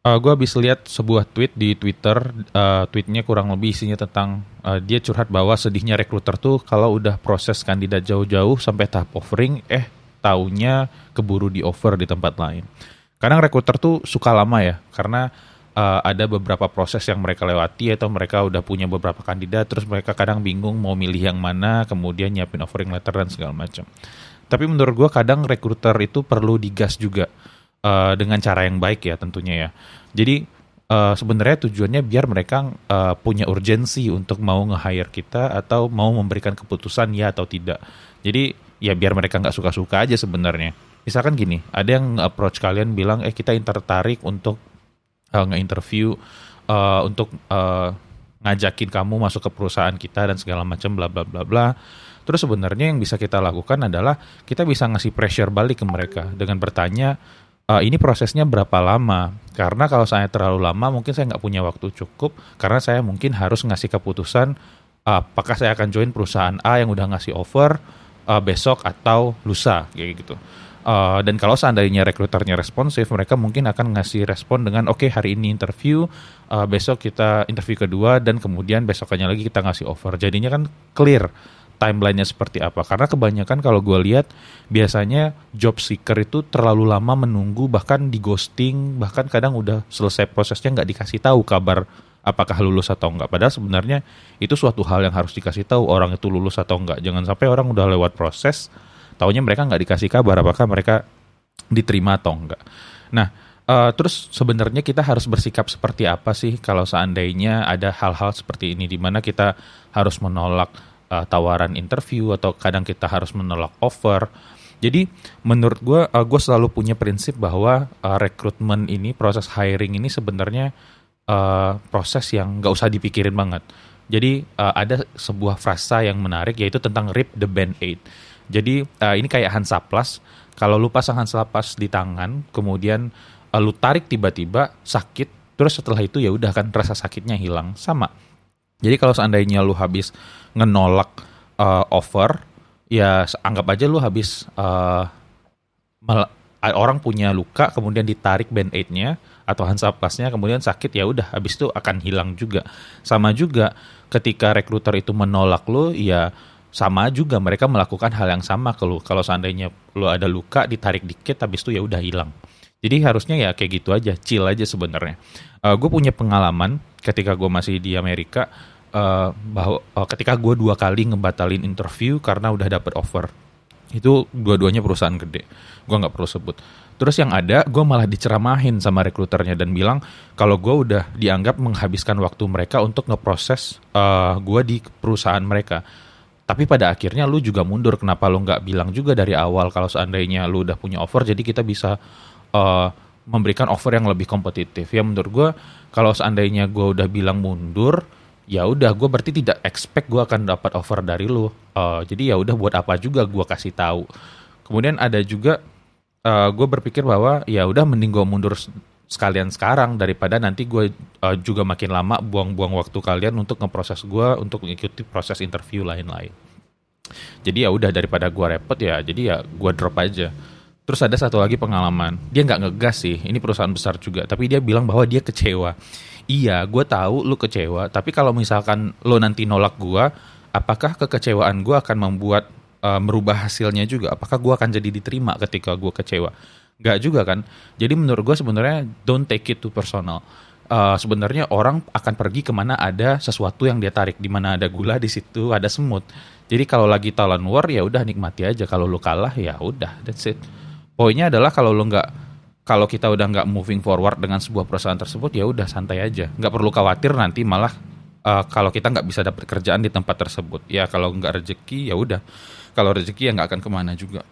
Gue habis lihat sebuah tweet di Twitter, tweetnya kurang lebih isinya tentang dia curhat bahwa sedihnya rekruter tuh kalau udah proses kandidat jauh-jauh sampai tahap offering, taunya keburu di offer di tempat lain. Kadang rekruter tuh suka lama ya, karena ada beberapa proses yang mereka lewati atau mereka udah punya beberapa kandidat, terus mereka kadang bingung mau milih yang mana, kemudian nyiapin offering letter dan segala macam. Tapi menurut gue kadang rekruter itu perlu digas juga. Dengan cara yang baik ya tentunya ya. Jadi sebenarnya tujuannya biar mereka punya urgensi untuk mau nge-hire kita atau mau memberikan keputusan ya atau tidak. Jadi ya biar mereka nggak suka-suka aja sebenarnya. Misalkan gini, ada yang approach kalian bilang kita tertarik untuk nge-interview, untuk ngajakin kamu masuk ke perusahaan kita dan segala macam bla bla bla bla. Terus sebenarnya yang bisa kita lakukan adalah kita bisa ngasih pressure balik ke mereka dengan bertanya, ini prosesnya berapa lama? Karena kalau saya terlalu lama, mungkin saya nggak punya waktu cukup. Karena saya mungkin harus ngasih keputusan apakah saya akan join perusahaan A yang udah ngasih offer besok atau lusa, kayak gitu. Dan kalau seandainya rekruternya responsif, mereka mungkin akan ngasih respon dengan oke, hari ini interview, besok kita interview kedua, dan kemudian besoknya lagi kita ngasih offer. Jadinya kan clear timeline-nya seperti apa. Karena kebanyakan kalau gue lihat biasanya job seeker itu terlalu lama menunggu, bahkan di ghosting, bahkan kadang udah selesai prosesnya nggak dikasih tahu kabar apakah lulus atau nggak. Padahal sebenarnya itu suatu hal yang harus dikasih tahu orang itu lulus atau nggak. Jangan sampai orang udah lewat proses, taunya mereka nggak dikasih kabar apakah mereka diterima atau nggak. Nah, terus sebenarnya kita harus bersikap seperti apa sih kalau seandainya ada hal-hal seperti ini, di mana kita harus menolak tawaran interview atau kadang kita harus menolak offer. Jadi menurut gue selalu punya prinsip bahwa rekrutmen ini, proses hiring ini sebenarnya proses yang nggak usah dipikirin banget. Jadi ada sebuah frasa yang menarik yaitu tentang rip the band-aid. Jadi ini kayak Hansaplas. Kalau lu pasang Hansaplas di tangan, kemudian lu tarik tiba-tiba sakit, terus setelah itu ya udah kan rasa sakitnya hilang. Sama. Jadi kalau seandainya lu habis ngenolak offer, ya anggap aja lu habis orang punya luka, kemudian ditarik band-aid-nya atau Hansaplasnya, kemudian sakit, ya udah habis itu akan hilang juga. Sama juga ketika rekruter itu menolak lu, ya sama juga mereka melakukan hal yang sama ke lu. Kalau seandainya lu ada luka, ditarik dikit, habis itu ya udah hilang. Jadi harusnya ya kayak gitu aja, chill aja sebenarnya. Gue punya pengalaman ketika gue masih di Amerika, ketika gue 2 kali ngebatalin interview karena udah dapet offer. Itu dua-duanya perusahaan gede, gue nggak perlu sebut. Terus yang ada, gue malah diceramahin sama rekruternya dan bilang kalau gue udah dianggap menghabiskan waktu mereka untuk ngeproses gue di perusahaan mereka. Tapi pada akhirnya lu juga mundur, kenapa lu nggak bilang juga dari awal kalau seandainya lu udah punya offer, jadi kita bisa memberikan offer yang lebih kompetitif. Ya menurut gue, kalau seandainya gue udah bilang mundur, ya udah gue berarti tidak expect gue akan dapat offer dari lu. Jadi ya udah buat apa juga gue kasih tahu. Kemudian ada juga gue berpikir bahwa ya udah mending gue mundur sekalian sekarang daripada nanti gue juga makin lama buang-buang waktu kalian untuk ngeproses gue, untuk mengikuti proses interview lain-lain. Jadi ya udah daripada gue repot ya, jadi ya gue drop aja. Terus ada satu lagi pengalaman, dia nggak ngegas sih, ini perusahaan besar juga, tapi dia bilang bahwa dia kecewa. Iya, gue tahu lu kecewa, tapi kalau misalkan lu nanti nolak gue, apakah kekecewaan gue akan membuat merubah hasilnya juga? Apakah gue akan jadi diterima ketika gue kecewa? Gak juga kan. Jadi menurut gue sebenarnya don't take it too personal. Sebenarnya orang akan pergi kemana ada sesuatu yang dia tarik, di mana ada gula di situ ada semut. Jadi kalau lagi Thailand war ya udah nikmati aja. Kalau lu kalah ya udah, that's it. Poinnya adalah kalau kita udah nggak moving forward dengan sebuah perusahaan tersebut ya udah santai aja. Nggak perlu khawatir nanti malah kalau kita nggak bisa dapat kerjaan di tempat tersebut. Ya kalau nggak rezeki ya udah. Kalau rezeki ya nggak akan kemana juga.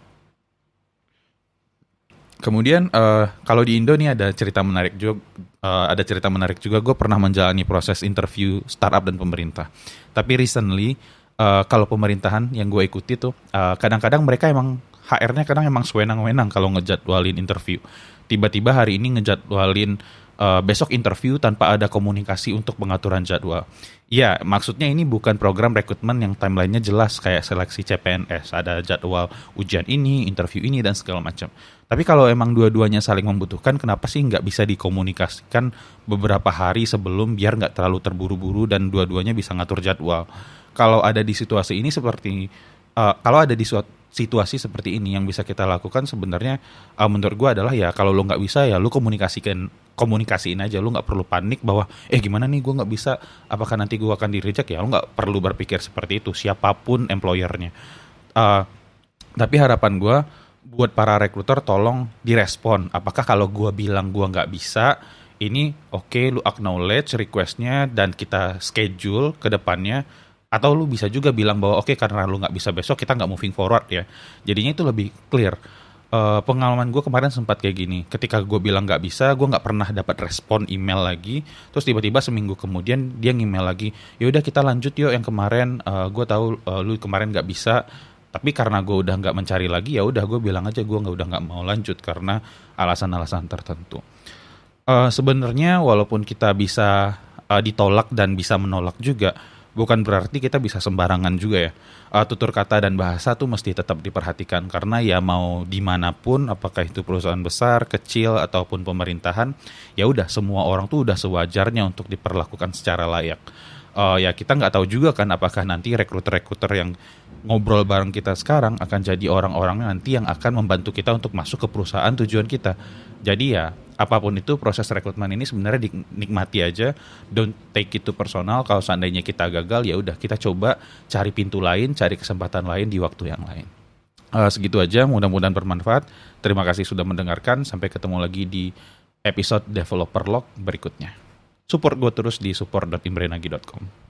Kemudian kalau di Indo nih ada cerita menarik juga. Gue pernah menjalani proses interview startup dan pemerintah. Tapi recently kalau pemerintahan yang gue ikuti tuh kadang-kadang mereka emang HR-nya kadang emang sewenang-wenang kalau ngejadwalin interview. Tiba-tiba hari ini ngejadwalin besok interview tanpa ada komunikasi untuk pengaturan jadwal. Ya, maksudnya ini bukan program rekrutmen yang timeline-nya jelas kayak seleksi CPNS. Ada jadwal ujian ini, interview ini, dan segala macam. Tapi kalau emang dua-duanya saling membutuhkan, kenapa sih nggak bisa dikomunikasikan beberapa hari sebelum biar nggak terlalu terburu-buru dan dua-duanya bisa ngatur jadwal? Kalau ada di situasi ini seperti, situasi seperti ini yang bisa kita lakukan sebenarnya menurut gue adalah ya kalau lo nggak bisa ya lo komunikasiin aja, lo nggak perlu panik bahwa gimana nih gue nggak bisa, apakah nanti gue akan di-reject ya, lo nggak perlu berpikir seperti itu siapapun employernya. Tapi harapan gue buat para rekruter tolong direspon. Apakah kalau gue bilang gue nggak bisa, ini oke, lu acknowledge requestnya dan kita schedule ke depannya. Atau lu bisa juga bilang bahwa oke, karena lu nggak bisa besok, kita nggak moving forward ya. Jadinya itu lebih clear. Pengalaman gue kemarin sempat kayak gini. Ketika gue bilang nggak bisa, gue nggak pernah dapat respon email lagi. Terus tiba-tiba seminggu kemudian dia ngemail lagi. Yaudah kita lanjut yuk yang kemarin. Gue tahu lu kemarin nggak bisa. Tapi karena gue udah nggak mencari lagi, ya udah gue bilang aja gue nggak mau lanjut karena alasan-alasan tertentu. Sebenarnya walaupun kita bisa ditolak dan bisa menolak juga, bukan berarti kita bisa sembarangan juga ya. Tutur kata dan bahasa tuh mesti tetap diperhatikan karena ya mau dimanapun, apakah itu perusahaan besar, kecil ataupun pemerintahan, ya udah semua orang tuh udah sewajarnya untuk diperlakukan secara layak. Ya kita nggak tahu juga kan apakah nanti rekruter-rekruter yang ngobrol bareng kita sekarang akan jadi orang-orang nanti yang akan membantu kita untuk masuk ke perusahaan tujuan kita. Jadi ya apapun itu proses rekrutmen ini sebenarnya dinikmati aja. Don't take it to personal. Kalau seandainya kita gagal ya udah kita coba cari pintu lain, cari kesempatan lain di waktu yang lain. Segitu aja, mudah-mudahan bermanfaat. Terima kasih sudah mendengarkan. Sampai ketemu lagi di episode Developer Log berikutnya. Support gue terus di support.imrenagi.com.